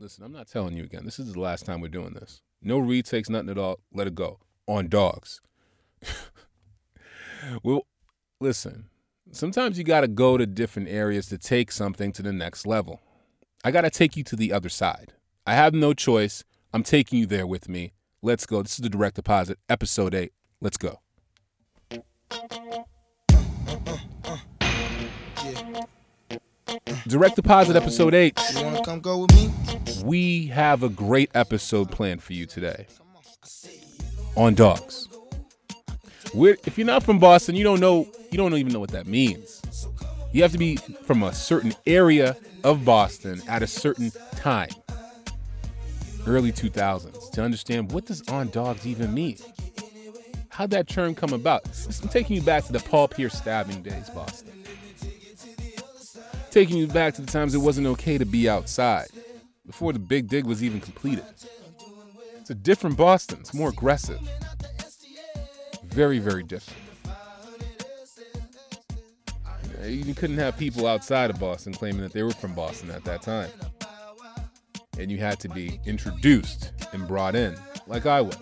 Listen, I'm not telling you again. This is the last time we're doing this. No retakes, nothing at all. Let it go. On dogs. Well, listen, sometimes you got to go to different areas to take something to the next level. I got to take you to the other side. I have no choice. I'm taking you there with me. Let's go. This is the Direct Deposit, Episode 8. Let's go. Direct Deposit, Episode 8. You want to come go with me? We have a great episode planned for you today on dogs. If you're not from Boston, you don't even know what that means. You have to be from a certain area of Boston at a certain time, early 2000s, to understand what does on dogs even mean. How'd that term come about? I'm taking you back to the Paul Pierce stabbing days, Boston. Taking you back to the times it wasn't okay to be outside, before the Big Dig was even completed. It's a different Boston. It's more aggressive. Very, very different. You couldn't have people outside of Boston claiming that they were from Boston at that time. And you had to be introduced and brought in, like I was.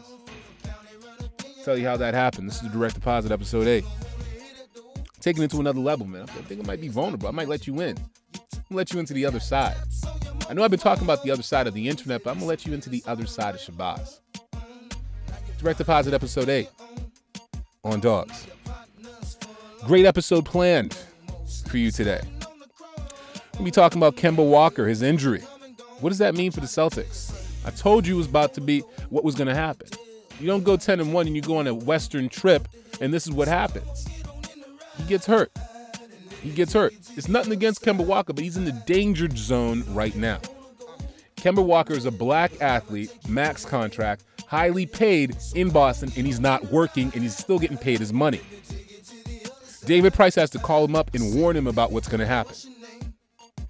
I'll tell you how that happened. This is the Direct Deposit, Episode 8. Taking it to another level, man. I think I might be vulnerable. I might let you in. I'll let you into the other side. I know I've been talking about the other side of the internet, but I'm going to let you into the other side of Shabaz. Direct Deposit, Episode 8. On dogs. Great episode planned for you today. We'll be talking about Kemba Walker, his injury. What does that mean for the Celtics? I told you it was about to be what was going to happen. You don't go 10-1 and you go on a Western trip, and this is what happens. He gets hurt. It's nothing against Kemba Walker, but he's in the danger zone right now. Kemba Walker is a black athlete, max contract, highly paid in Boston, and he's not working, and he's still getting paid his money. David Price has to call him up and warn him about what's going to happen.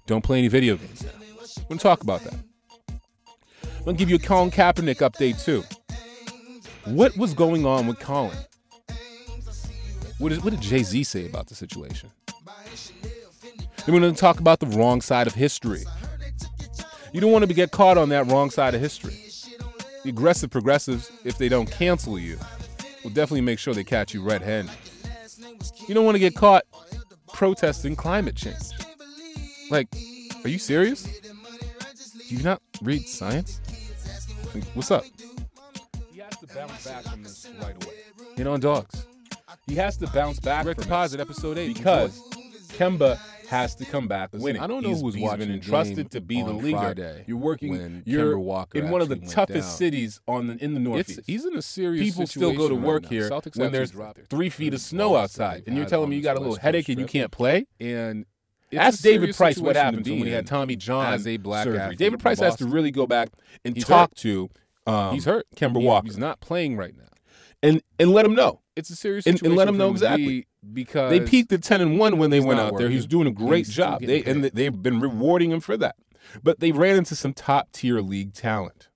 Don't play any video games now. We're going to talk about that. I'm going to give you a Colin Kaepernick update, too. What was going on with Colin? What did Jay-Z say about the situation? Then we're going to talk about the wrong side of history. You don't want to get caught on that wrong side of history. The aggressive progressives, if they don't cancel you, will definitely make sure they catch you red-handed. You don't want to get caught protesting climate change. Like, are you serious? Do you not read science? Like, what's up? He has to bounce back from this right away. Get on dogs. He has to bounce back from Deposit, Episode 8. Because Kemba has to come back winning. I don't know who was watching. He's been entrusted to be the leader. Friday, you're in one of the toughest cities in the Northeast. He's in a serious situation. People still go to work right here when there's 3 feet of snow outside. And you're telling me you got a little headache and you can't play? And ask David Price what happened to him when he had Tommy John as a black guy. David Price has to really go back and talk to he's hurt. Kemba Walker. He's not playing right now. And let him know. It's a serious situation. And let him know exactly. Because they peaked at 10-1 when they went out there. He's doing a great job. They've been rewarding him for that. But they ran into some top-tier league talent.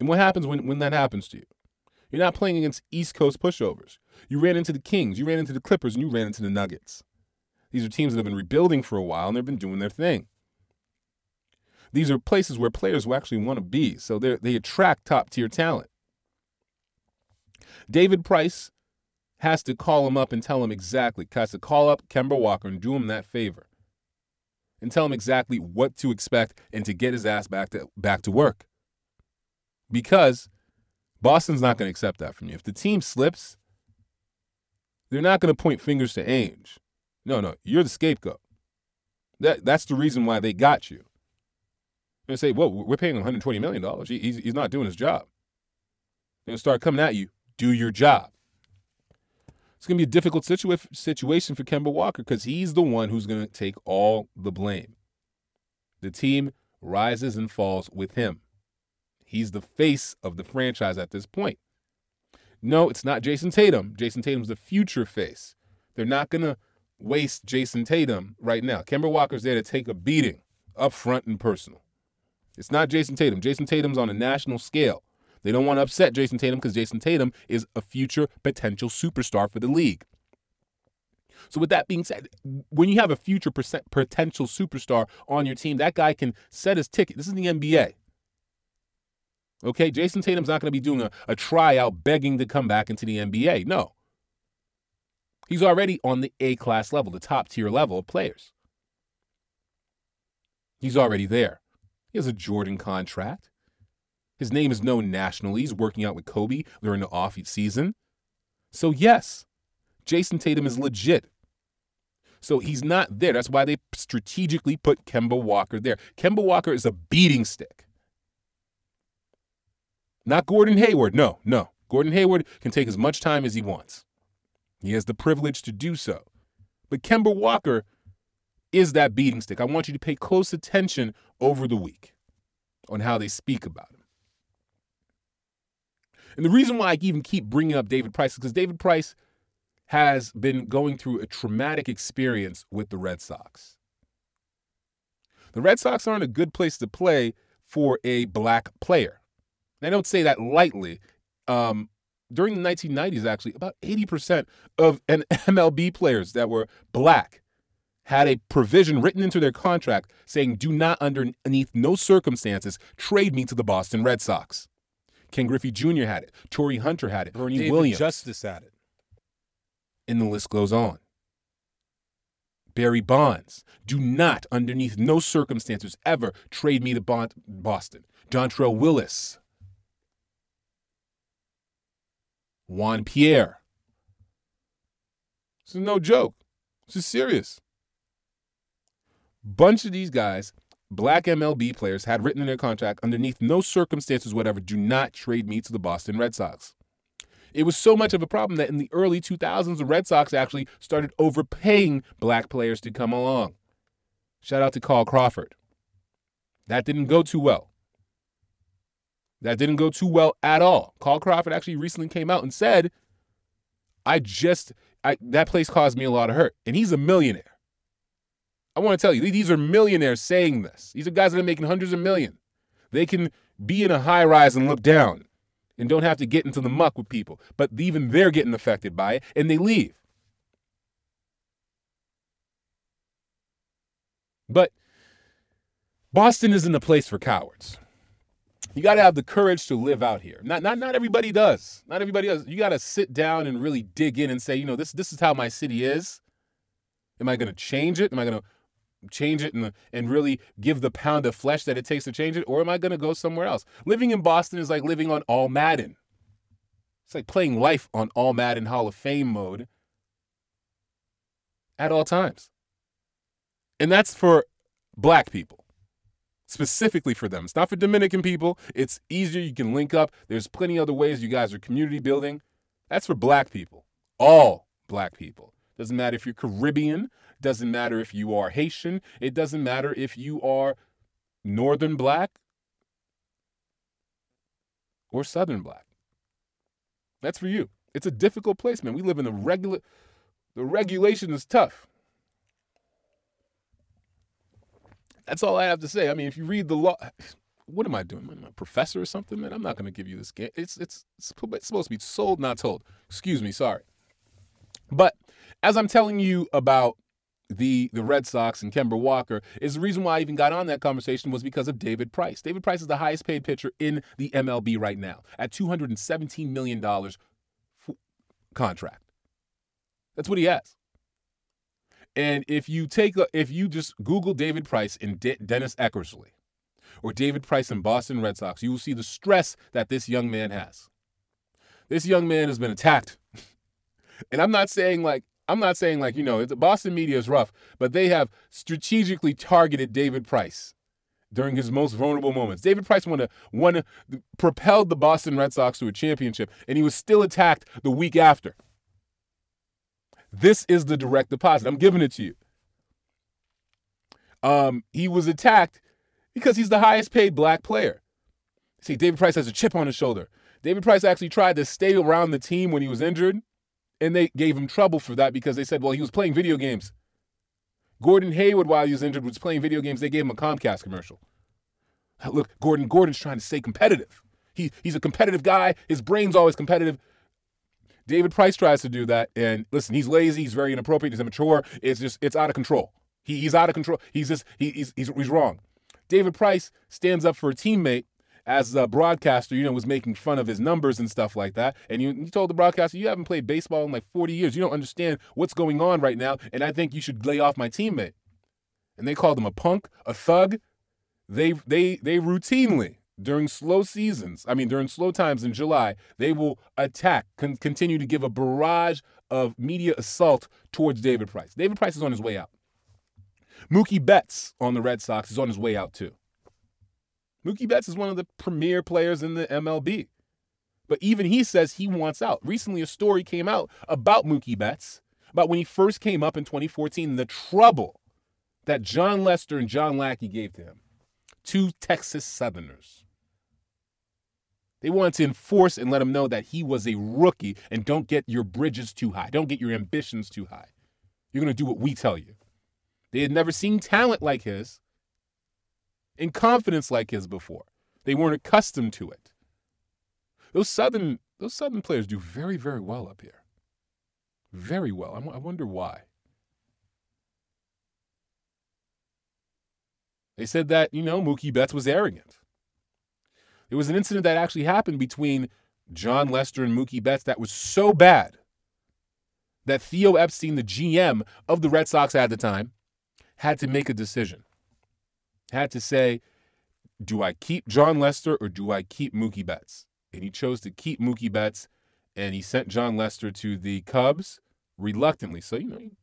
And what happens when that happens to you? You're not playing against East Coast pushovers. You ran into the Kings, you ran into the Clippers, and you ran into the Nuggets. These are teams that have been rebuilding for a while, and they've been doing their thing. These are places where players will actually want to be, so they attract top-tier talent. David Price has to call him up and tell him exactly, has to call up Kemba Walker and do him that favor and tell him exactly what to expect and to get his ass back to work. Because Boston's not going to accept that from you. If the team slips, they're not going to point fingers to Ainge. No, you're the scapegoat. That's the reason why they got you. They say, well, we're paying him $120 million. He's not doing his job. They're going to start coming at you. Do your job. It's going to be a difficult situation for Kemba Walker because he's the one who's going to take all the blame. The team rises and falls with him. He's the face of the franchise at this point. No, it's not Jason Tatum. Jason Tatum's the future face. They're not going to waste Jason Tatum right now. Kemba Walker's there to take a beating up front and personal. It's not Jason Tatum. Jason Tatum's on a national scale. They don't want to upset Jason Tatum because Jason Tatum is a future potential superstar for the league. So with that being said, when you have a future potential superstar on your team, that guy can set his ticket. This is the NBA. Okay, Jason Tatum's not going to be doing a tryout begging to come back into the NBA. No. He's already on the A-class level, the top-tier level of players. He's already there. He has a Jordan contract. His name is known nationally. He's working out with Kobe during the off-season. So, yes, Jason Tatum is legit. So he's not there. That's why they strategically put Kemba Walker there. Kemba Walker is a beating stick. Not Gordon Hayward. No. Gordon Hayward can take as much time as he wants. He has the privilege to do so. But Kemba Walker is that beating stick. I want you to pay close attention over the week on how they speak about him. And the reason why I even keep bringing up David Price is because David Price has been going through a traumatic experience with the Red Sox. The Red Sox aren't a good place to play for a black player. And I don't say that lightly. During the 1990s, actually, about 80% of MLB players that were black had a provision written into their contract saying, do not, underneath no circumstances, trade me to the Boston Red Sox. Ken Griffey Jr. had it. Torii Hunter had it. Bernie Williams. David Justice had it. And the list goes on. Barry Bonds. Do not, underneath no circumstances, ever trade me to Boston. Dontrell Willis. Juan Pierre. This is no joke. This is serious. Bunch of these guys, black MLB players, had written in their contract, underneath no circumstances whatever, do not trade me to the Boston Red Sox. It was so much of a problem that in the early 2000s, the Red Sox actually started overpaying black players to come along. Shout out to Carl Crawford. That didn't go too well. That didn't go too well at all. Carl Crawford actually recently came out and said, that place caused me a lot of hurt. And he's a millionaire. I want to tell you, these are millionaires saying this. These are guys that are making hundreds of millions. They can be in a high rise and look down and don't have to get into the muck with people. But even they're getting affected by it, and they leave. But Boston isn't a place for cowards. You got to have the courage to live out here. Not everybody does. Not everybody does. You got to sit down and really dig in and say, you know, this is how my city is. Am I going to change it? Am I going to change it and really give the pound of flesh that it takes to change it? Or am I going to go somewhere else? Living in Boston is like living on All Madden. It's like playing life on All Madden Hall of Fame mode at all times. And that's for black people. Specifically for them. It's not for Dominican people. It's easier. You can link up. There's plenty other ways. You guys are community building. That's for black people. All black people. Doesn't matter if you're Caribbean. Doesn't matter if you are Haitian. It doesn't matter if you are Northern black or Southern black. That's for you. It's a difficult place, man. We live in the regulation is tough. That's all I have to say. I mean, if you read the law, what am I doing? Am I a professor or something, man? I'm not going to give you this game. It's supposed to be sold, not told. Excuse me, sorry. But as I'm telling you about the Red Sox and Kemba Walker, is the reason why I even got on that conversation was because of David Price. David Price is the highest paid pitcher in the MLB right now at $217 million contract. That's what he has. And if you just Google David Price and Dennis Eckersley or David Price and Boston Red Sox, you will see the stress that this young man has. This young man has been attacked. And I'm not saying like, you know, the Boston media is rough, but they have strategically targeted David Price during his most vulnerable moments. David Price propelled the Boston Red Sox to a championship, and he was still attacked the week after. This is the direct deposit. I'm giving it to you. He was attacked because he's the highest paid black player. See, David Price has a chip on his shoulder. David Price actually tried to stay around the team when he was injured, and they gave him trouble for that because they said, well, he was playing video games. Gordon Hayward, while he was injured, was playing video games. They gave him a Comcast commercial. Look, Gordon's trying to stay competitive. He's a competitive guy. His brain's always competitive. David Price tries to do that, and listen, he's lazy, he's very inappropriate, he's immature, it's out of control. He's out of control. He's wrong. David Price stands up for a teammate as a broadcaster, was making fun of his numbers and stuff like that. And you told the broadcaster, you haven't played baseball in like 40 years. You don't understand what's going on right now, and I think you should lay off my teammate. And they called him a punk, a thug. They routinely, during slow times in July, they will attack, continue to give a barrage of media assault towards David Price. David Price is on his way out. Mookie Betts on the Red Sox is on his way out too. Mookie Betts is one of the premier players in the MLB. But even he says he wants out. Recently, a story came out about Mookie Betts, about when he first came up in 2014, the trouble that John Lester and John Lackey gave to him, two Texas Southerners. They wanted to enforce and let him know that he was a rookie and don't get your bridges too high. Don't get your ambitions too high. You're going to do what we tell you. They had never seen talent like his and confidence like his before. They weren't accustomed to it. Those Southern players do very, very well up here. Very well. I wonder why. They said that, Mookie Betts was arrogant. There was an incident that actually happened between John Lester and Mookie Betts that was so bad that Theo Epstein, the GM of the Red Sox at the time, had to make a decision, had to say, do I keep John Lester or do I keep Mookie Betts? And he chose to keep Mookie Betts, and he sent John Lester to the Cubs reluctantly. So,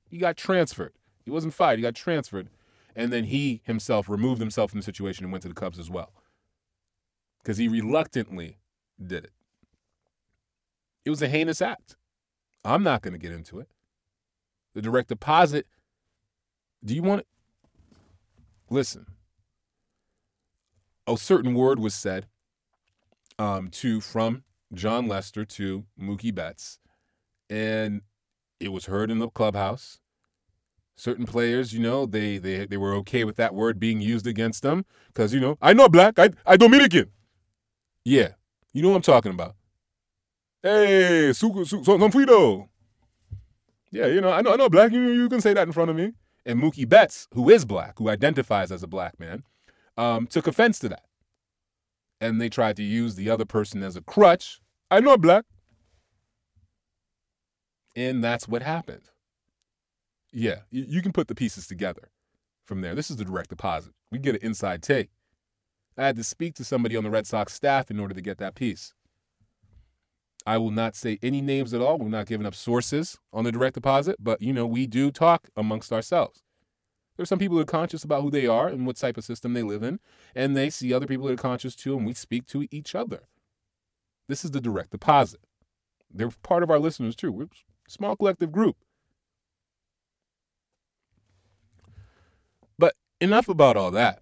he got transferred. He wasn't fired. He got transferred. And then he himself removed himself from the situation and went to the Cubs as well because he reluctantly did it. It was a heinous act. I'm not going to get into it. The direct deposit. Do you want it? Listen, a certain word was said from John Lester to Mookie Betts, and it was heard in the clubhouse. Certain players, they were okay with that word being used against them because, I'm not black, I Dominican. Yeah, you know what I'm talking about. Hey, son Fido. Yeah, I'm not black, you can say that in front of me. And Mookie Betts, who is black, who identifies as a black man, took offense to that. And they tried to use the other person as a crutch. I'm not black. And that's what happened. Yeah, you can put the pieces together from there. This is the direct deposit. We get an inside take. I had to speak to somebody on the Red Sox staff in order to get that piece. I will not say any names at all. We're not giving up sources on the direct deposit, but, we do talk amongst ourselves. There's some people who are conscious about who they are and what type of system they live in, and they see other people that are conscious too, and we speak to each other. This is the direct deposit. They're part of our listeners too. We're a small collective group. But enough about all that.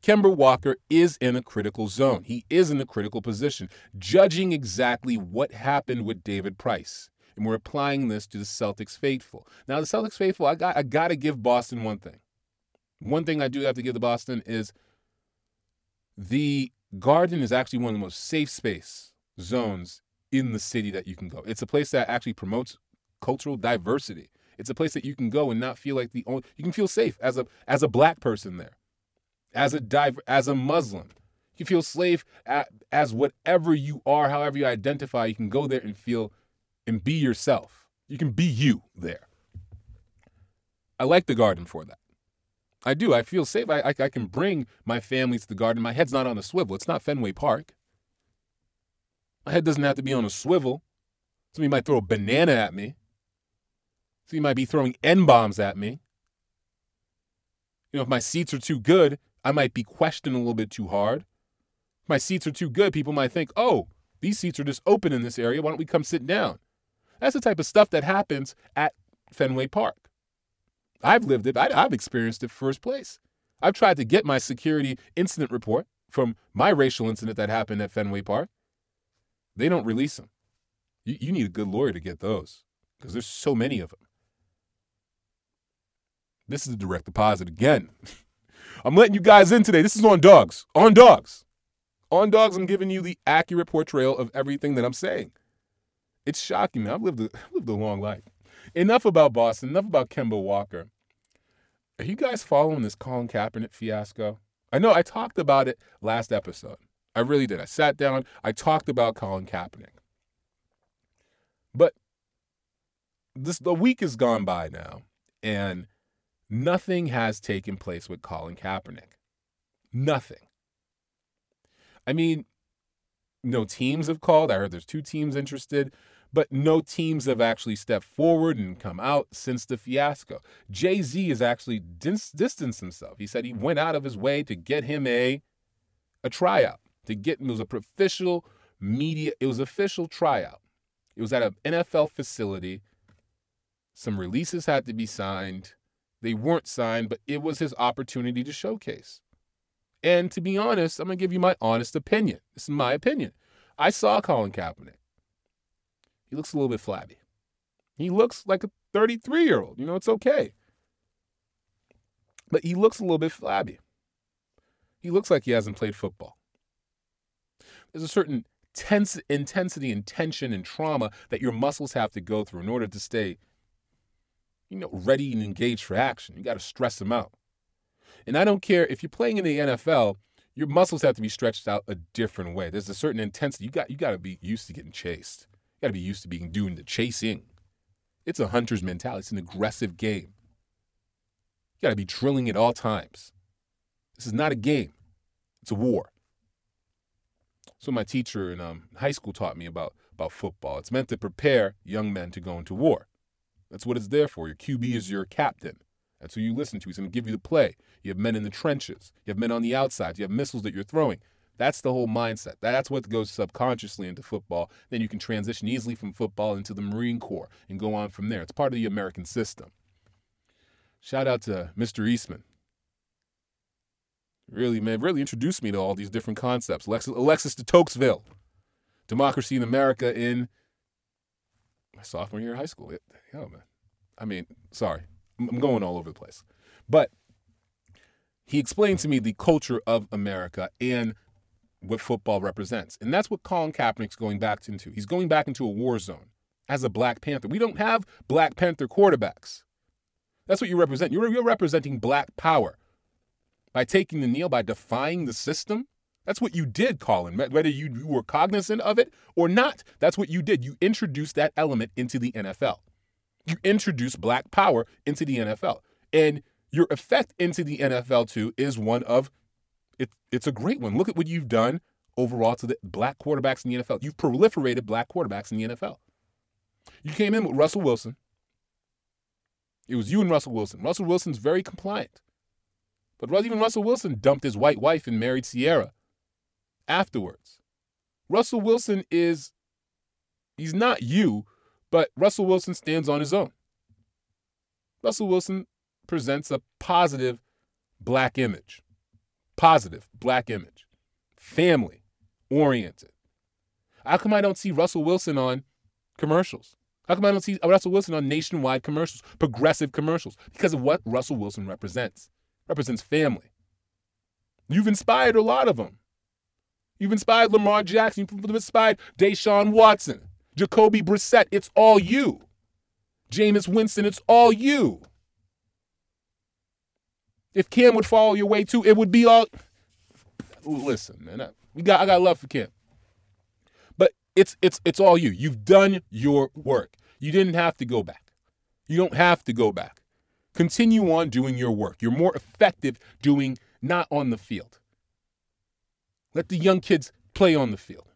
Kemba Walker is in a critical zone. He is in a critical position, judging exactly what happened with David Price. And we're applying this to the Celtics faithful. Now, the Celtics faithful, I got to give Boston one thing. One thing I do have to give to Boston is the Garden is actually one of the most safe space zones in the city that you can go. It's a place that actually promotes cultural diversity. It's a place that you can go and not feel like the only, you can feel safe as a black person there. As a Muslim, you feel safe as whatever you are, however you identify. You can go there and feel and be yourself. You can be you there. I like the Garden for that. I do. I feel safe. I can bring my family to the Garden. My head's not on a swivel. It's not Fenway Park. My head doesn't have to be on a swivel. Somebody might throw a banana at me. Somebody might be throwing N-bombs at me. If my seats are too good, I might be questioned a little bit too hard. If my seats are too good, people might think, oh, these seats are just open in this area. Why don't we come sit down? That's the type of stuff that happens at Fenway Park. I've lived it. I've experienced it first place. I've tried to get my security incident report from my racial incident that happened at Fenway Park. They don't release them. You need a good lawyer to get those because there's so many of them. This is the direct deposit again. I'm letting you guys in today. This is on Dogs. On Dogs. On Dogs, I'm giving you the accurate portrayal of everything that I'm saying. It's shocking, man. I've lived a long life. Enough about Boston. Enough about Kemba Walker. Are you guys following this Colin Kaepernick fiasco? I know I talked about it last episode. I really did. I sat down. I talked about Colin Kaepernick. But the week has gone by now, and nothing has taken place with Colin Kaepernick. Nothing. I mean, no teams have called. I heard there's 2 teams interested, but no teams have actually stepped forward and come out since the fiasco. Jay-Z has actually distanced himself. He said he went out of his way to get him a tryout. It was an official tryout. It was at an NFL facility. Some releases had to be signed. They weren't signed, but it was his opportunity to showcase. And to be honest, I'm going to give you my honest opinion. This is my opinion. I saw Colin Kaepernick. He looks a little bit flabby. He looks like a 33-year-old. You know, it's okay. But he looks a little bit flabby. He looks like he hasn't played football. There's a certain intensity and tension and trauma that your muscles have to go through in order to stay, ready and engaged for action. You got to stress them out. And I don't care if you're playing in the NFL, your muscles have to be stretched out a different way. There's a certain intensity. You got to be used to getting chased. You got to be used to doing the chasing. It's a hunter's mentality. It's an aggressive game. You got to be drilling at all times. This is not a game. It's a war. So my teacher in high school taught me about football. It's meant to prepare young men to go into war. That's what it's there for. Your QB is your captain. That's who you listen to. He's going to give you the play. You have men in the trenches. You have men on the outside. You have missiles that you're throwing. That's the whole mindset. That's what goes subconsciously into football. Then you can transition easily from football into the Marine Corps and go on from there. It's part of the American system. Shout out to Mr. Eastman. Really, man, really introduced me to all these different concepts. Alexis de Tocqueville, Democracy in America in my sophomore year of high school. Oh, man. I mean, sorry. I'm going all over the place. But he explained to me the culture of America and what football represents. And that's what Colin Kaepernick's going back into. He's going back into a war zone as a Black Panther. We don't have Black Panther quarterbacks. That's what you represent. You're representing Black power. By taking the knee, by defying the system, that's what you did, Colin. Whether you were cognizant of it or not, that's what you did. You introduced that element into the NFL. You introduced Black power into the NFL. And your effect into the NFL, too, is one of, it's a great one. Look at what you've done overall to the Black quarterbacks in the NFL. You've proliferated Black quarterbacks in the NFL. You came in with Russell Wilson. It was you and Russell Wilson. Russell Wilson's very compliant. But even Russell Wilson dumped his white wife and married Sierra afterwards. Russell Wilson he's not you, but Russell Wilson stands on his own. Russell Wilson presents a positive Black image. Positive Black image. Family-oriented. How come I don't see Russell Wilson on commercials? How come I don't see Russell Wilson on nationwide commercials, progressive commercials? Because of what Russell Wilson represents. Represents family. You've inspired a lot of them. You've inspired Lamar Jackson. You've inspired Deshaun Watson. Jacoby Brissett. It's all you. Jameis Winston. It's all you. If Cam would follow your way too, it would be all. Ooh, listen, man. I got love for Cam. But it's all you. You've done your work. You didn't have to go back. You don't have to go back. Continue on doing your work. You're more effective doing not on the field. Let the young kids play on the field.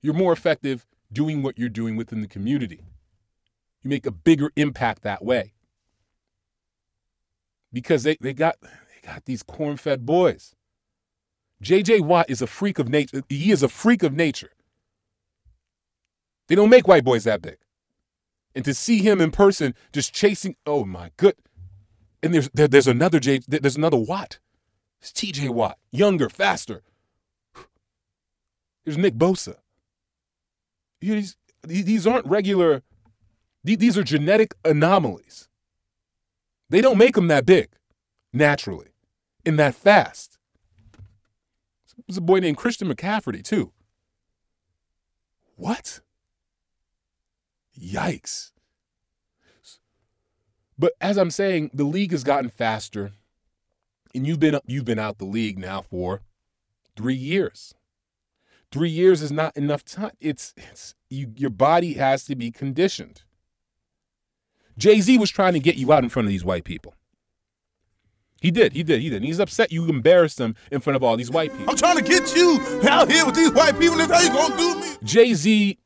You're more effective doing what you're doing within the community. You make a bigger impact that way. Because they got these corn-fed boys. J.J. Watt is a freak of nature. He is a freak of nature. They don't make white boys that big. And to see him in person just chasing, oh my good. And there's another Watt. It's TJ Watt, younger, faster. There's Nick Bosa. These aren't regular, these are genetic anomalies. They don't make them that big, naturally, and that fast. There's a boy named Christian McCaffrey, too. What? Yikes. But as I'm saying, the league has gotten faster, and you've been out the league now for 3 years. 3 years is not enough time. Your body has to be conditioned. Jay-Z was trying to get you out in front of these white people. He did. And he's upset you embarrassed him in front of all these white people. I'm trying to get you out here with these white people. That's how you gonna do me. Jay-Z,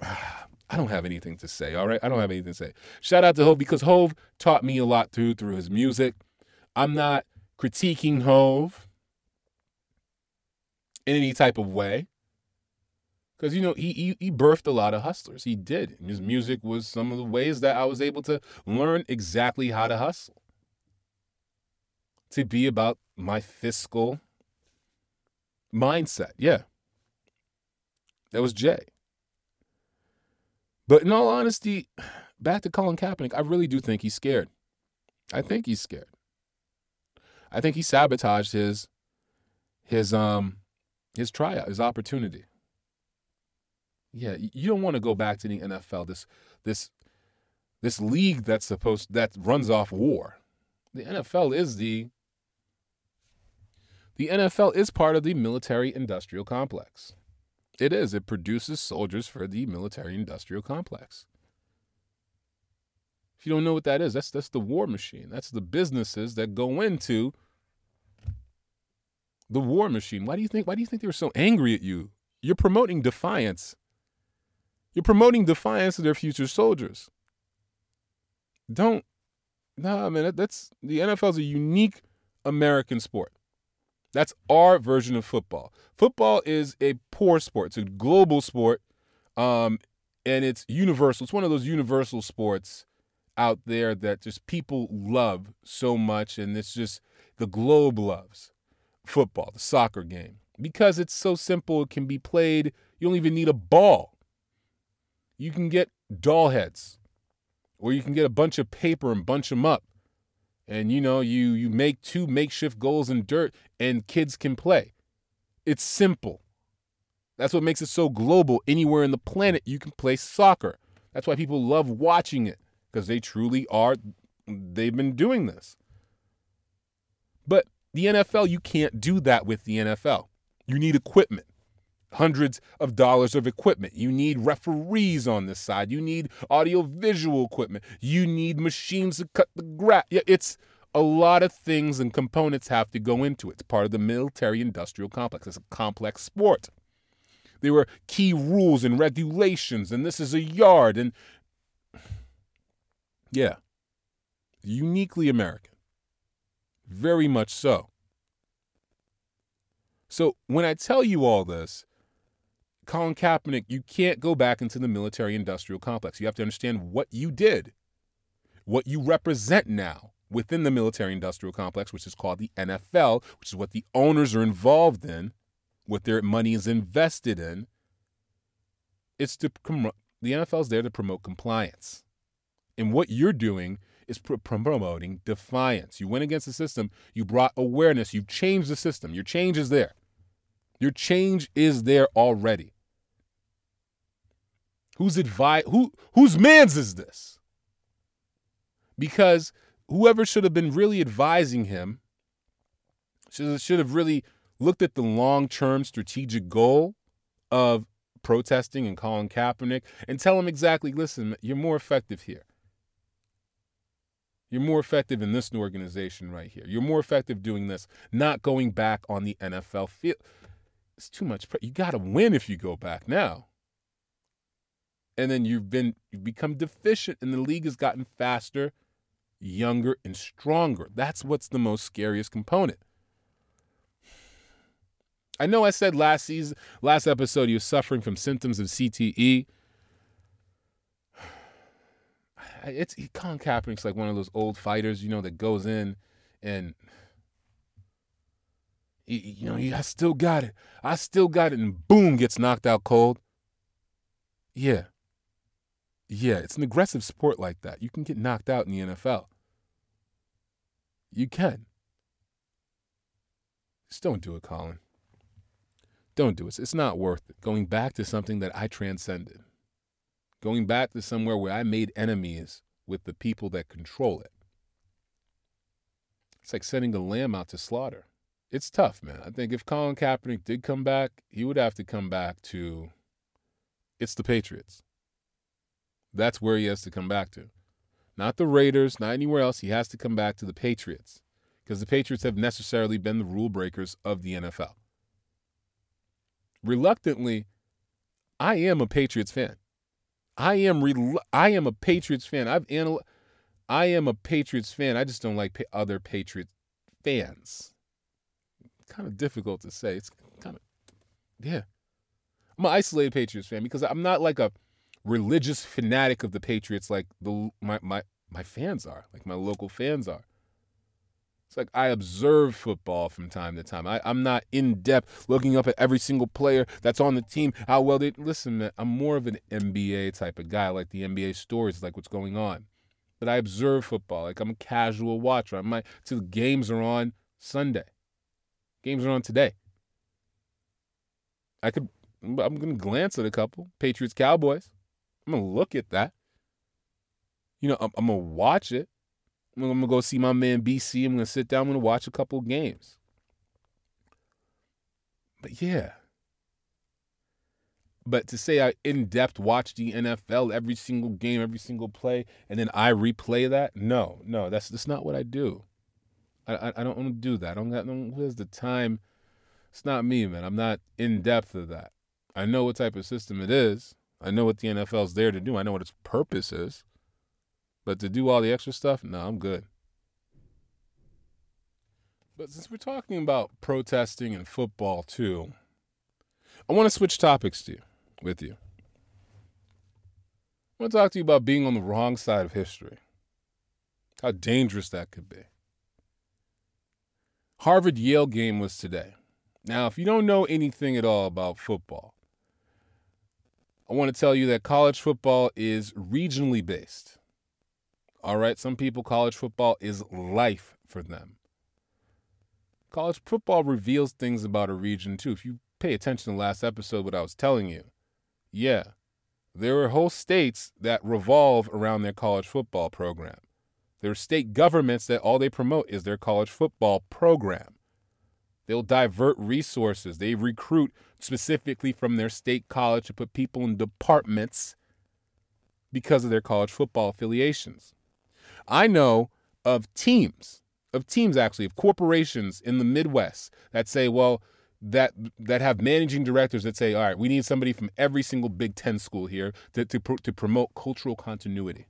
I don't have anything to say, all right? I don't have anything to say. Shout out to Hov, because Hov taught me a lot through his music. I'm not critiquing Hov in any type of way. Because, you know, he birthed a lot of hustlers. He did. And his music was some of the ways that I was able to learn exactly how to hustle. To be about my fiscal mindset. Yeah. That was Jay. But in all honesty, back to Colin Kaepernick, I really do think he's scared. I think he's scared. I think he sabotaged his tryout, his opportunity. Yeah, you don't want to go back to the NFL, this league that runs off war. The NFL is the NFL is part of the military industrial complex. It is. It produces soldiers for the military industrial complex. If you don't know what that is, that's the war machine. That's the businesses that go into the war machine. Why do you think they were so angry at you? You're promoting defiance. You're promoting defiance to their future soldiers. The NFL's a unique American sport. That's our version of football. Football is a poor sport. It's a global sport, and it's universal. It's one of those universal sports out there that just people love so much, and it's just the globe loves football, the soccer game, because it's so simple. It can be played. You don't even need a ball. You can get doll heads, or you can get a bunch of paper and bunch them up. And, you know, you make two makeshift goals in dirt and kids can play. It's simple. That's what makes it so global. Anywhere in the planet, you can play soccer. That's why people love watching it, because they truly are. They've been doing this. But the NFL, you can't do that with the NFL. You need equipment. Hundreds of dollars of equipment. You need referees on this side. You need audio-visual equipment. You need machines to cut the grass. Yeah, it's a lot of things, and components have to go into it. It's part of the military-industrial complex. It's a complex sport. There were key rules and regulations, and this is a yard. And yeah, uniquely American. Very much so. So when I tell you all this, Colin Kaepernick, you can't go back into the military-industrial complex. You have to understand what you did, what you represent now within the military-industrial complex, which is called the NFL, which is what the owners are involved in, what their money is invested in. The NFL is there to promote compliance. And what you're doing is promoting defiance. You went against the system. You brought awareness. You changed the system. Your change is there. Your change is there already. Whose man's is this? Because whoever should have been really advising him should have really looked at the long-term strategic goal of protesting and Colin Kaepernick and tell him exactly, listen, you're more effective here. You're more effective in this organization right here. You're more effective doing this, not going back on the NFL field. It's too much pressure. You got to win if you go back now. And then you've become deficient, and the league has gotten faster, younger, and stronger. That's what's the most scariest component. I know I said last episode he was suffering from symptoms of CTE. Colin Kaepernick's like one of those old fighters, you know, that goes in and, you know, I still got it, and boom, gets knocked out cold. Yeah. Yeah, it's an aggressive sport like that. You can get knocked out in the NFL. You can. Just don't do it, Colin. Don't do it. It's not worth it. Going back to something that I transcended. going back to somewhere where I made enemies with the people that control it. It's like sending a lamb out to slaughter. It's tough, man. I think if Colin Kaepernick did come back, he would have to come back to, it's the Patriots. That's where he has to come back to. Not the Raiders, not anywhere else. He has to come back to the Patriots because the Patriots have necessarily been the rule breakers of the NFL. Reluctantly, I am a Patriots fan. I am a Patriots fan. I am a Patriots fan. I just don't like other Patriots fans. Kind of difficult to say. It's kind of, yeah. I'm an isolated Patriots fan because I'm not like a religious fanatic of the Patriots like my fans are, like my local fans are. It's like I observe football from time to time. I'm not in depth looking up at every single player that's on the team, how well they, listen, man, I'm more of an NBA type of guy, like the NBA stories, like what's going on. But I observe football. Like I'm a casual watcher. I might, till games are on Sunday. Games are on today. I'm going to glance at a couple. Patriots, Cowboys. I'm going to look at that. You know, I'm going to watch it. I'm going to go see my man BC. I'm going to sit down. I'm going to watch a couple games. But yeah. But to say I in-depth watch the NFL every single game, every single play, and then I replay that? No, that's not what I do. I don't want to do that. Who has the time? It's not me, man. I'm not in-depth of that. I know what type of system it is. I know what the NFL is there to do. I know what its purpose is. But to do all the extra stuff, no, I'm good. But since we're talking about protesting and football too, I want to switch topics with you. I want to talk to you about being on the wrong side of history, how dangerous that could be. Harvard-Yale game was today. Now, if you don't know anything at all about football, I want to tell you that college football is regionally based. All right, some people, college football is life for them. College football reveals things about a region, too. If you pay attention to the last episode, what I was telling you, yeah, there are whole states that revolve around their college football program. There are state governments that all they promote is their college football program. They'll divert resources. They recruit specifically from their state college to put people in departments because of their college football affiliations. I know of corporations in the Midwest that say, well, that have managing directors that say, all right, we need somebody from every single Big Ten school here to promote cultural continuity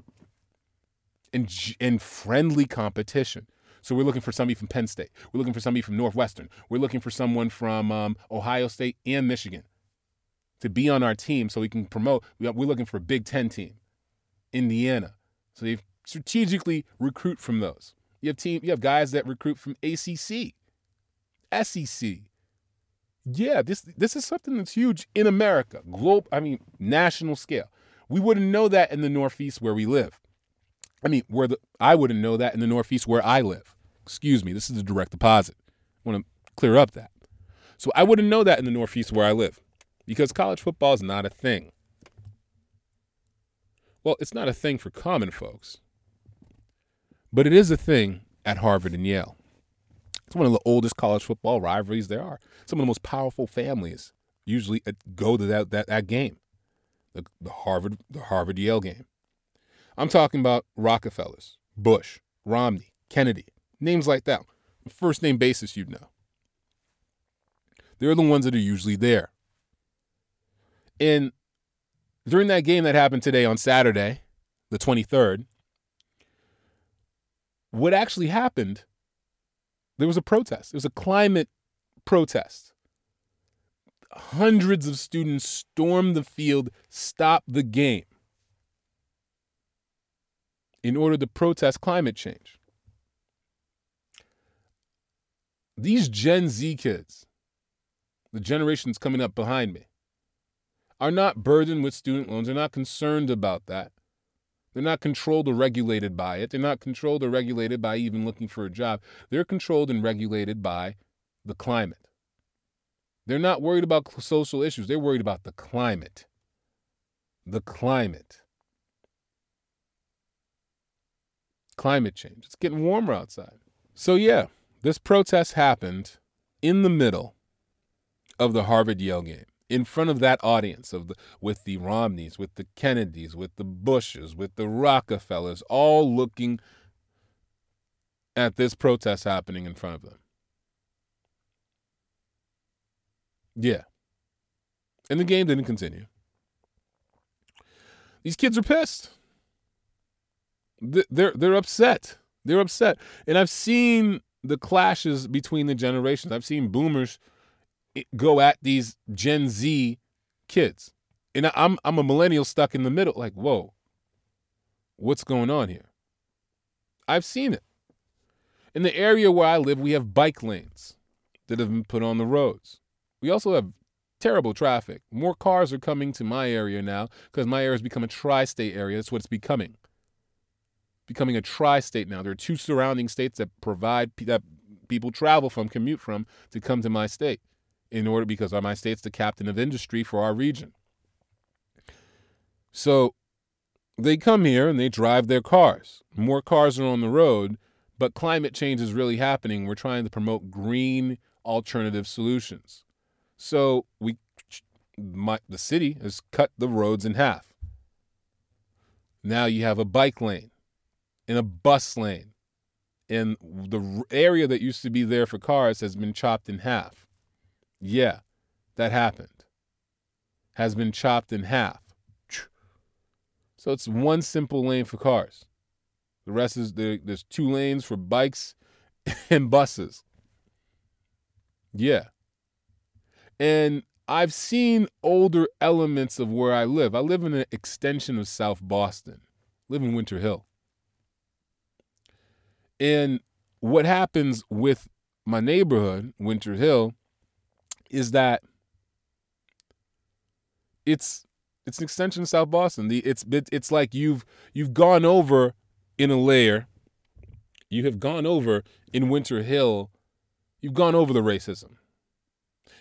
and friendly competition. So we're looking for somebody from Penn State. We're looking for somebody from Northwestern. We're looking for someone from Ohio State and Michigan to be on our team so we can promote. We're looking for a Big Ten team, Indiana. So they strategically recruit from those. You have guys that recruit from ACC, SEC. Yeah, this is something that's huge in America, national scale. We wouldn't know that in the Northeast where we live. I wouldn't know that in the Northeast where I live. Excuse me, this is a direct deposit. I want to clear up that. So I wouldn't know that in the Northeast where I live because college football is not a thing. Well, it's not a thing for common folks, but it is a thing at Harvard and Yale. It's one of the oldest college football rivalries there are. Some of the most powerful families usually go to that game, the Harvard-Yale game. I'm talking about Rockefellers, Bush, Romney, Kennedy, names like that. First name basis, you'd know. They're the ones that are usually there. And during that game that happened today on Saturday, the 23rd, what actually happened, there was a protest. It was a climate protest. Hundreds of students stormed the field, stopped the game in order to protest climate change. These Gen Z kids, the generations coming up behind me, are not burdened with student loans. They're not concerned about that. They're not controlled or regulated by it. They're not controlled or regulated by even looking for a job. They're controlled and regulated by the climate. They're not worried about social issues. They're worried about the climate. climate change. It's getting warmer outside. So yeah, this protest happened in the middle of the Harvard-Yale game, in front of that audience with the Romneys, with the Kennedys, with the Bushes, with the Rockefellers, all looking at this protest happening in front of them. Yeah. And the game didn't continue. These kids are pissed. They're upset. They're upset. And I've seen the clashes between the generations. I've seen boomers go at these Gen Z kids. And I'm a millennial stuck in the middle. Like, whoa, what's going on here? I've seen it. In the area where I live, we have bike lanes that have been put on the roads. We also have terrible traffic. More cars are coming to my area now because my area has become a tri-state area. That's what it's becoming. Becoming a tri-state now. There are two surrounding states that that people travel from, commute from, to come to my state. Because my state's the captain of industry for our region. So they come here and they drive their cars. More cars are on the road, but climate change is really happening. We're trying to promote green alternative solutions. So the city has cut the roads in half. Now you have a bike lane and a bus lane. And the area that used to be there for cars has been chopped in half. Yeah, that happened. Has been chopped in half. So it's one simple lane for cars. The rest is there's two lanes for bikes and buses. Yeah. And I've seen older elements of where I live. I live in an extension of South Boston. I live in Winter Hill. And what happens with my neighborhood, Winter Hill, is that it's an extension of South Boston. It's like you've gone over in a layer. You have gone over in Winter Hill. You've gone over the racism.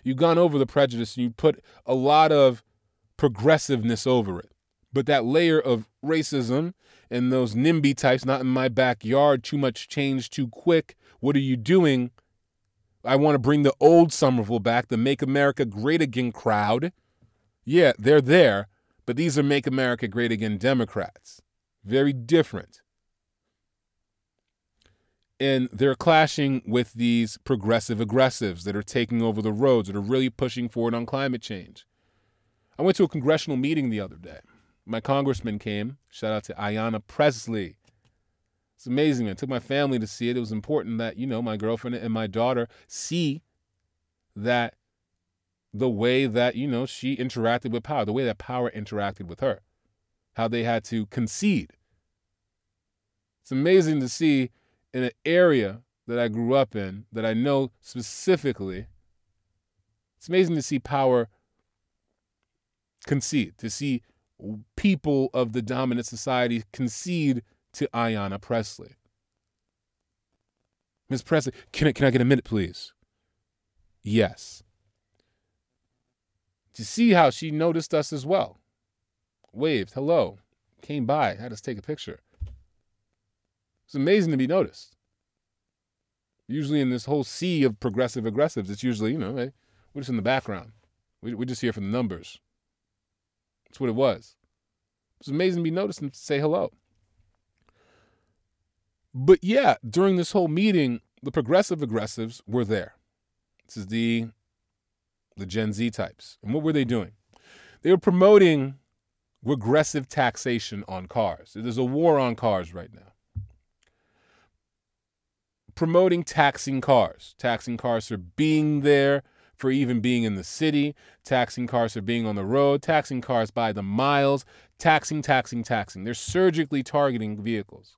You've gone over the prejudice, and you put a lot of progressiveness over it. But that layer of racism and those NIMBY types, not in my backyard, too much change, too quick, what are you doing? I want to bring the old Somerville back, the Make America Great Again crowd. Yeah, they're there, but these are Make America Great Again Democrats. Very different. And they're clashing with these progressive aggressives that are taking over the roads, that are really pushing forward on climate change. I went to a congressional meeting the other day. My congressman came. Shout out to Ayanna Pressley. It's amazing, man. I took my family to see it. It was important that, my girlfriend and my daughter see that the way that, she interacted with power, the way that power interacted with her, how they had to concede. It's amazing to see in an area that I grew up in, that I know specifically, it's amazing to see power concede, to see people of the dominant society concede to Ayanna Pressley. Ms. Pressley, can I get a minute, please? Yes. To see how she noticed us as well. Waved, hello, came by, had us take a picture. It's amazing to be noticed. Usually in this whole sea of progressive aggressives, it's usually, hey, we're just in the background. We're just here for the numbers. That's what it was. It's amazing to be noticed and to say hello. But yeah, during this whole meeting, the progressive aggressives were there. This is the Gen Z types. And what were they doing? They were promoting regressive taxation on cars. There's a war on cars right now. Promoting taxing cars. Taxing cars for being there, for even being in the city. Taxing cars for being on the road. Taxing cars by the miles. Taxing. They're surgically targeting vehicles.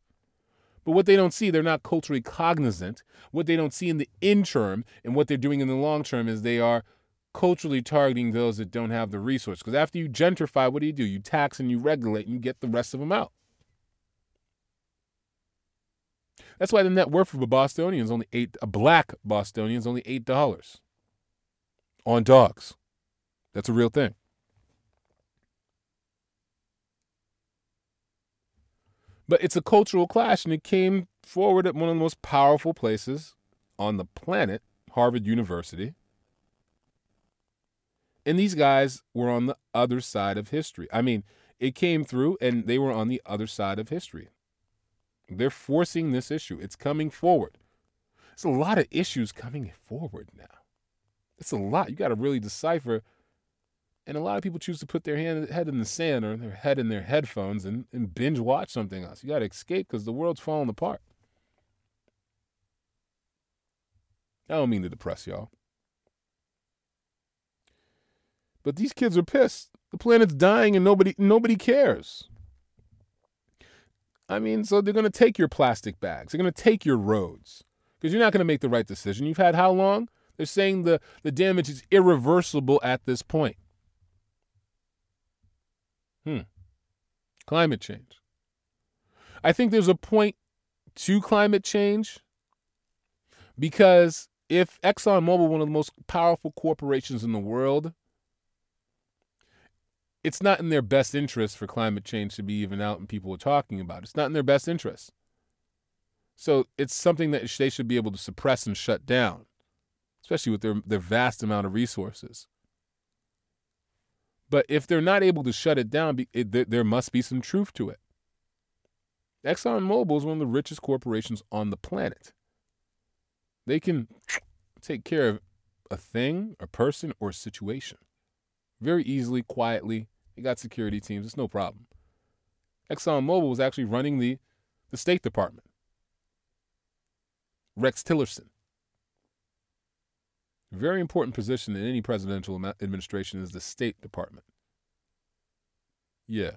But what they don't see, they're not culturally cognizant. What they don't see in the interim and what they're doing in the long term is they are culturally targeting those that don't have the resource. Because after you gentrify, what do? You tax and you regulate and you get the rest of them out. That's why the net worth of a black Bostonian is only $8 on dogs. That's a real thing. But it's a cultural clash, and it came forward at one of the most powerful places on the planet, Harvard University. And these guys were on the other side of history. I mean, it came through, and they were on the other side of history. They're forcing this issue. It's coming forward. It's a lot of issues coming forward now. It's a lot. You got to really decipher. And a lot of people choose to put their head in the sand or their head in their headphones and binge watch something else. You got to escape because the world's falling apart. I don't mean to depress y'all. But these kids are pissed. The planet's dying and nobody cares. I mean, so they're going to take your plastic bags. They're going to take your roads because you're not going to make the right decision. You've had how long? They're saying the damage is irreversible at this point. Climate change. I think there's a point to climate change because if ExxonMobil, one of the most powerful corporations in the world, it's not in their best interest for climate change to be even out and people are talking about it. It's not in their best interest. So it's something that they should be able to suppress and shut down, especially with their vast amount of resources. But if they're not able to shut it down, there must be some truth to it. ExxonMobil is one of the richest corporations on the planet. They can take care of a thing, a person, or a situation very easily, quietly. They got security teams. It's no problem. ExxonMobil was actually running the State Department. Rex Tillerson. Very important position in any presidential administration is the State Department. Yeah,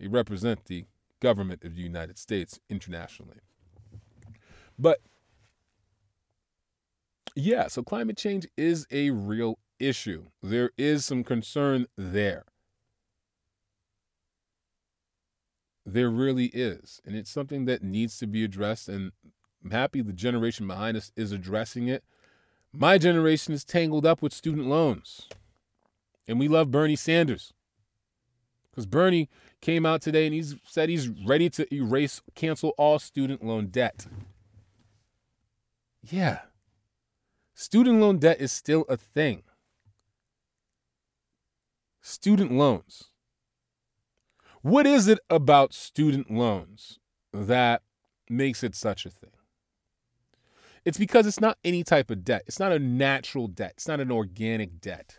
they represent the government of the United States internationally. But, yeah, so climate change is a real issue. There is some concern there. There really is. And it's something that needs to be addressed. And I'm happy the generation behind us is addressing it. My generation is tangled up with student loans. And we love Bernie Sanders. Because Bernie came out today and he said he's ready to cancel all student loan debt. Yeah. Student loan debt is still a thing. Student loans. What is it about student loans that makes it such a thing? It's because it's not any type of debt. It's not a natural debt. It's not an organic debt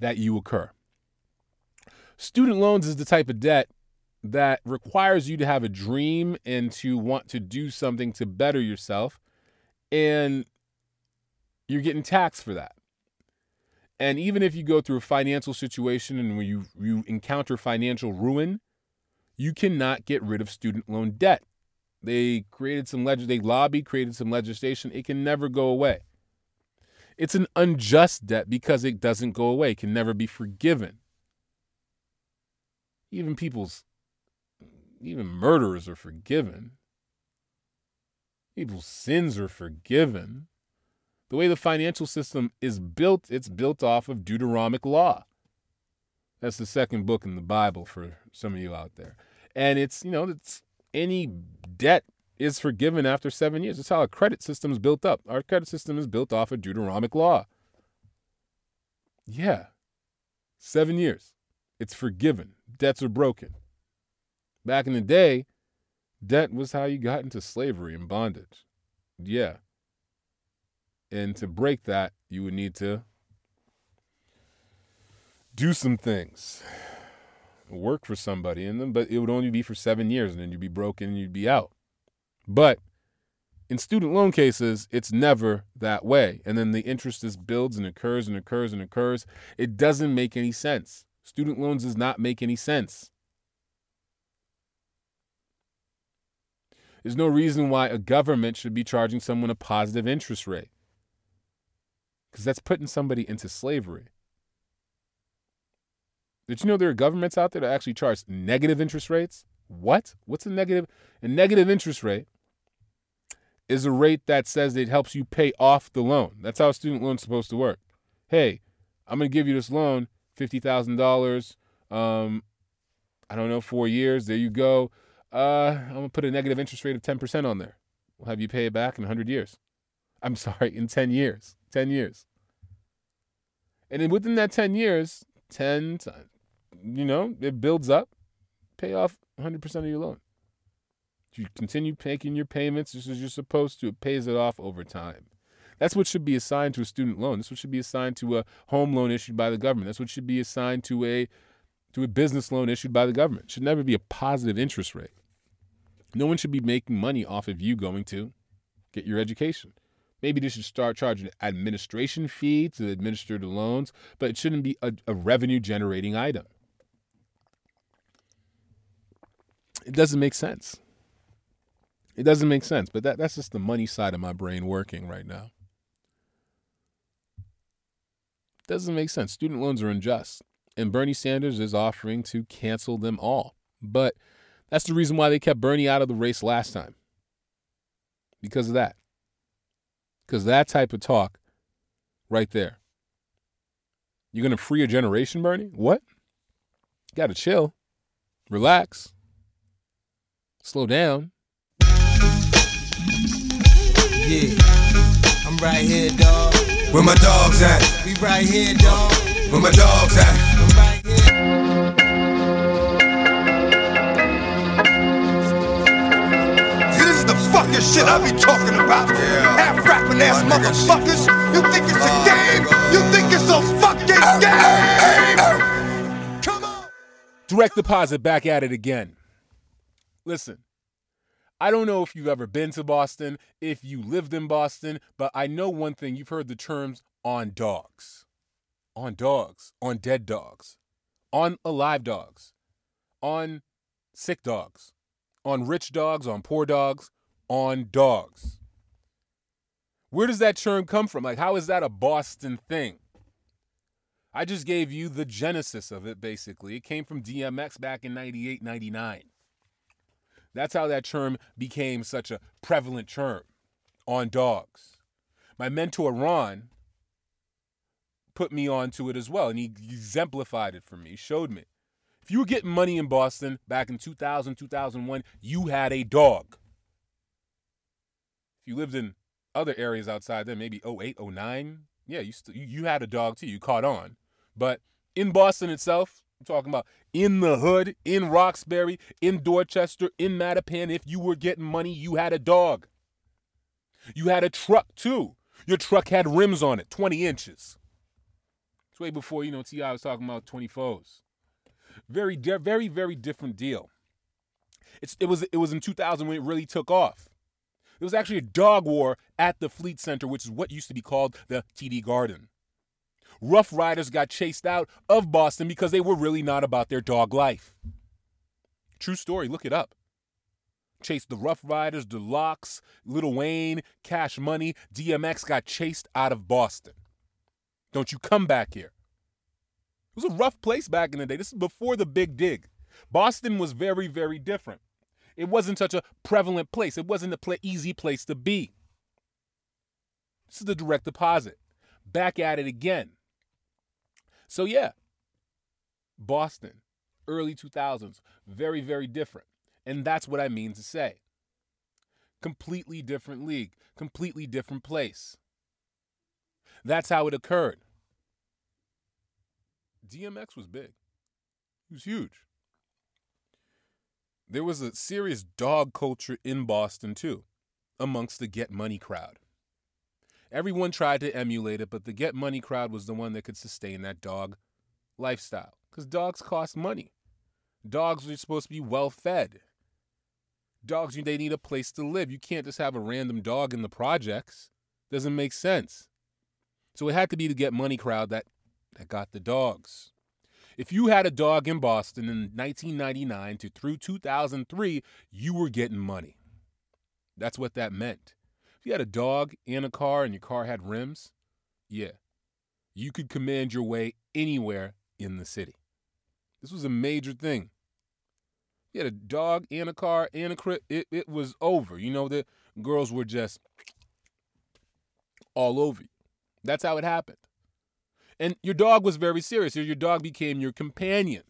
that you incur. Student loans is the type of debt that requires you to have a dream and to want to do something to better yourself, and you're getting taxed for that. And even if you go through a financial situation and when you encounter financial ruin, you cannot get rid of student loan debt. They lobbied, created some legislation. It can never go away. It's an unjust debt because it doesn't go away. It can never be forgiven. Even murderers are forgiven. People's sins are forgiven. The way the financial system is built, it's built off of Deuteronomic law. That's the second book in the Bible for some of you out there. And it's any debt is forgiven after 7 years. That's how our credit system is built up. Our credit system is built off of Deuteronomic law. Yeah. 7 years. It's forgiven. Debts are broken. Back in the day, debt was how you got into slavery and bondage. Yeah. And to break that, you would need to do some things. Work for somebody in them, but it would only be for 7 years and then you'd be broken and you'd be out. But in student loan cases, it's never that way. And then the interest just builds and occurs and occurs and occurs. It doesn't make any sense. Student loans does not make any sense. There's no reason why a government should be charging someone a positive interest rate because that's putting somebody into slavery. Did you know there are governments out there that actually charge negative interest rates? What? What's a negative? A negative interest rate is a rate that says it helps you pay off the loan. That's how a student loan is supposed to work. Hey, I'm going to give you this loan, $50,000, 4 years. There you go. I'm going to put a negative interest rate of 10% on there. We'll have you pay it back in 100 years. I'm sorry, in 10 years. 10 years. And then within that 10 years, 10 times, you know, it builds up. Pay off 100% of your loan. If you continue making your payments just as you're supposed to, it pays it off over time. That's what should be assigned to a student loan. That's what should be assigned to a home loan issued by the government. That's what should be assigned to a business loan issued by the government. It should never be a positive interest rate. No one should be making money off of you going to get your education. Maybe they should start charging an administration fee to administer the loans, but it shouldn't be a revenue-generating item. It doesn't make sense. It doesn't make sense, but that's just the money side of my brain working right now. Doesn't make sense. Student loans are unjust, and Bernie Sanders is offering to cancel them all. But that's the reason why they kept Bernie out of the race last time, because of that. Because that type of talk right there. You're going to free a generation, Bernie? What? Got to chill. Relax. Slow down. Yeah, I'm right here, dog. Where my dogs at? We right here, dog. Where my dogs at? I'm right here. See, this is the fucking shit I be talking about. Yeah. Half-rapping ass motherfuckers. You think it's a game? You think it's a fucking game? Come on. Direct Deposit back at it again. Listen, I don't know if you've ever been to Boston, if you lived in Boston, but I know one thing. You've heard the terms on dogs. On dogs. On dead dogs. On alive dogs. On sick dogs. On rich dogs. On poor dogs. On dogs. Where does that term come from? Like, how is that a Boston thing? I just gave you the genesis of it, basically. It came from DMX back in 98, 99. That's how that term became such a prevalent term, on dogs. My mentor, Ron, put me onto it as well, and he exemplified it for me, showed me. If you were getting money in Boston back in 2000, 2001, you had a dog. If you lived in other areas outside then, maybe 08, 09, yeah, you had a dog too. You caught on. But in Boston itself, I'm talking about in the hood, in Roxbury, in Dorchester, in Mattapan. If you were getting money, you had a dog. You had a truck, too. Your truck had rims on it, 20 inches. It's way before, you know, T.I. was talking about 24s. Very, very, very different deal. It was in 2000 when it really took off. There was actually a dog war at the Fleet Center, which is what used to be called the TD Garden. Rough Riders got chased out of Boston because they were really not about their dog life. True story. Look it up. Chased the Rough Riders, The Lox, Lil Wayne, Cash Money, DMX got chased out of Boston. Don't you come back here. It was a rough place back in the day. This is before the Big Dig. Boston was very, very different. It wasn't such a prevalent place. It wasn't an easy place to be. This is the Direct Deposit. Back at it again. So yeah, Boston, early 2000s, very, very different. And that's what I mean to say. Completely different league, completely different place. That's how it occurred. DMX was big. He was huge. There was a serious dog culture in Boston too, amongst the get money crowd. Everyone tried to emulate it, but the get money crowd was the one that could sustain that dog lifestyle. Because dogs cost money. Dogs are supposed to be well fed. Dogs, they need a place to live. You can't just have a random dog in the projects. Doesn't make sense. So it had to be the get money crowd that got the dogs. If you had a dog in Boston in 1999 through 2003, you were getting money. That's what that meant. If you had a dog and a car and your car had rims, yeah, you could command your way anywhere in the city. This was a major thing. If you had a dog and a car and a crib, it was over. You know, the girls were just all over you. That's how it happened. And your dog was very serious. Your dog became your companion.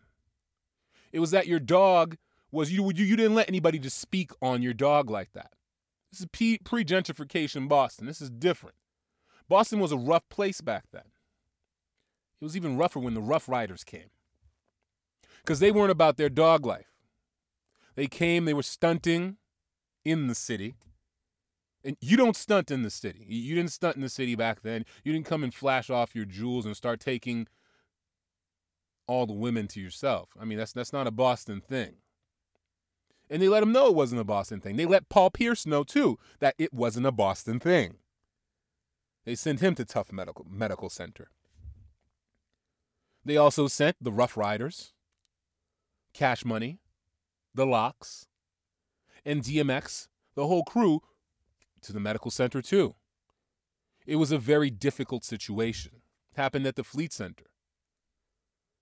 It was that your dog was you didn't let anybody just speak on your dog like that. This is pre-gentrification Boston. This is different. Boston was a rough place back then. It was even rougher when the Rough Riders came, because they weren't about their dog life. They came, they were stunting in the city. And you don't stunt in the city. You didn't stunt in the city back then. You didn't come and flash off your jewels and start taking all the women to yourself. I mean, that's not a Boston thing. And they let them know it wasn't a Boston thing. They let Paul Pierce know, too, that it wasn't a Boston thing. They sent him to Tough Medical Center. They also sent the Rough Riders, Cash Money, The Lox, and DMX, the whole crew, to the medical center, too. It was a very difficult situation. It happened at the Fleet Center,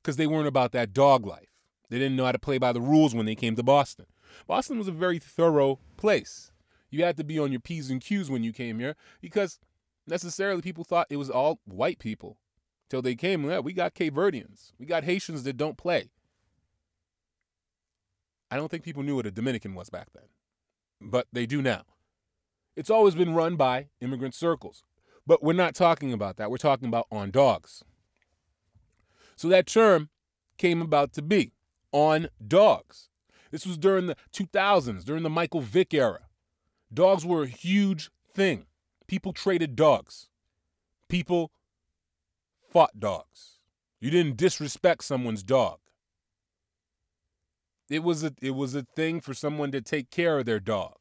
because they weren't about that dog life. They didn't know how to play by the rules when they came to Boston. Boston was a very thorough place. You had to be on your P's and Q's when you came here, because necessarily people thought it was all white people till they came. Yeah, we got Cape Verdeans. We got Haitians that don't play. I don't think people knew what a Dominican was back then, but they do now. It's always been run by immigrant circles, but we're not talking about that. We're talking about on dogs. So that term came about to be on dogs. This was during the 2000s, during the Michael Vick era. Dogs were a huge thing. People traded dogs. People fought dogs. You didn't disrespect someone's dog. It was a thing for someone to take care of their dog.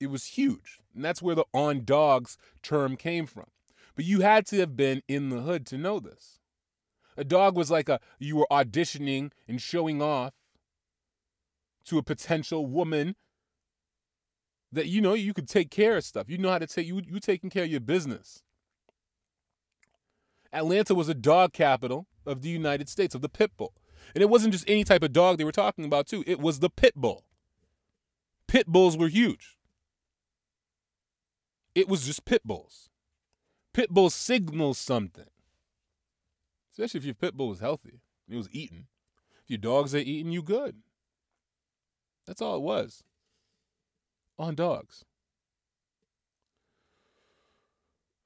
It was huge. And that's where the on dogs term came from. But you had to have been in the hood to know this. A dog was like you were auditioning and showing off to a potential woman that, you know, you could take care of stuff. You know how to take, you taking care of your business. Atlanta was a dog capital of the United States, of the pit bull. And it wasn't just any type of dog they were talking about, too. It was the pit bull. Pit bulls were huge. It was just pit bulls. Pit bulls signal something. Especially if your pit bull was healthy. It was eating. If your dogs are eating, you good. That's all it was. On dogs.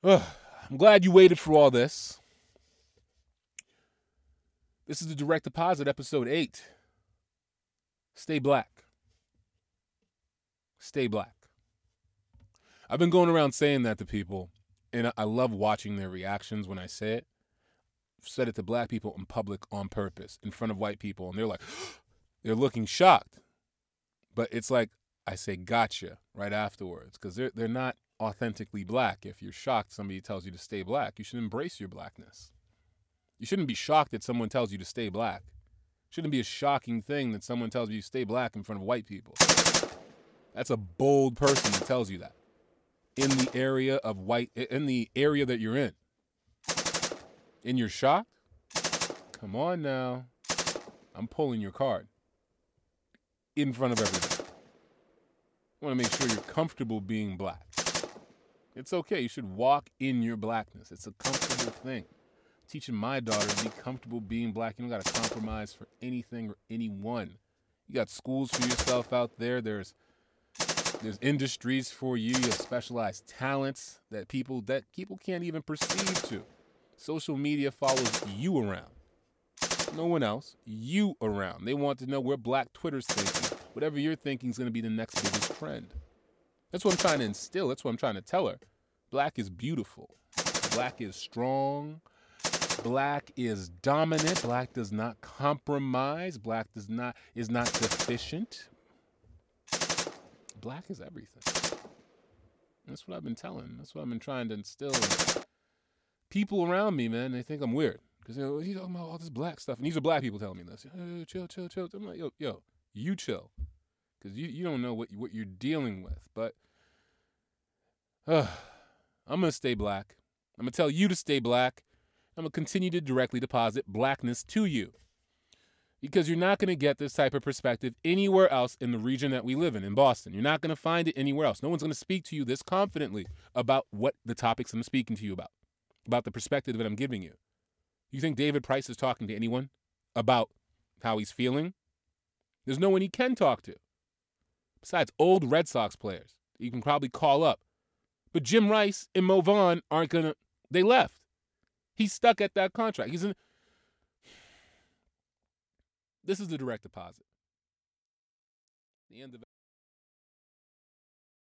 Ugh. I'm glad you waited for all this. This is the Direct Deposit, episode 8. Stay black. Stay black. I've been going around saying that to people, and I love watching their reactions when I say it. I've said it to black people in public on purpose, in front of white people, and they're like, they're looking shocked. But it's like I say gotcha right afterwards, because they're not authentically black. If you're shocked somebody tells you to stay black, you should embrace your blackness. You shouldn't be shocked that someone tells you to stay black. It shouldn't be a shocking thing that someone tells you to stay black in front of white people. That's a bold person that tells you that. In the area that you're in. And you're shocked? Come on now. I'm pulling your card. In front of everybody. I want to make sure you're comfortable being black. It's okay. You should walk in your blackness. It's a comfortable thing. I'm teaching my daughter to be comfortable being black. You don't got to compromise for anything or anyone. You got schools for yourself out there. There's industries for you. You have specialized talents that people can't even perceive to. Social media follows you around. No one else. You around. They want to know where black Twitter's thinking. Whatever you're thinking is going to be the next biggest trend. That's what I'm trying to instill. That's what I'm trying to tell her. Black is beautiful. Black is strong. Black is dominant. Black does not compromise. Black is not deficient. Black is everything. And that's what I've been telling. That's what I've been trying to instill. People around me, man, they think I'm weird. Because they're like, he's talking about all this black stuff. And these are black people telling me this. Chill. I'm like, yo, you chill. Because you don't know what you're dealing with. But I'm going to stay black. I'm going to tell you to stay black. I'm going to continue to directly deposit blackness to you. Because you're not going to get this type of perspective anywhere else in the region that we live in Boston. You're not going to find it anywhere else. No one's going to speak to you this confidently about what the topics I'm speaking to you about the perspective that I'm giving you. You think David Price is talking to anyone about how he's feeling There's no one he can talk to besides old Red Sox players you can probably call up. But Jim Rice and Mo Vaughn aren't going to – they left. He's stuck at that contract. He's in – this is the direct deposit. The end of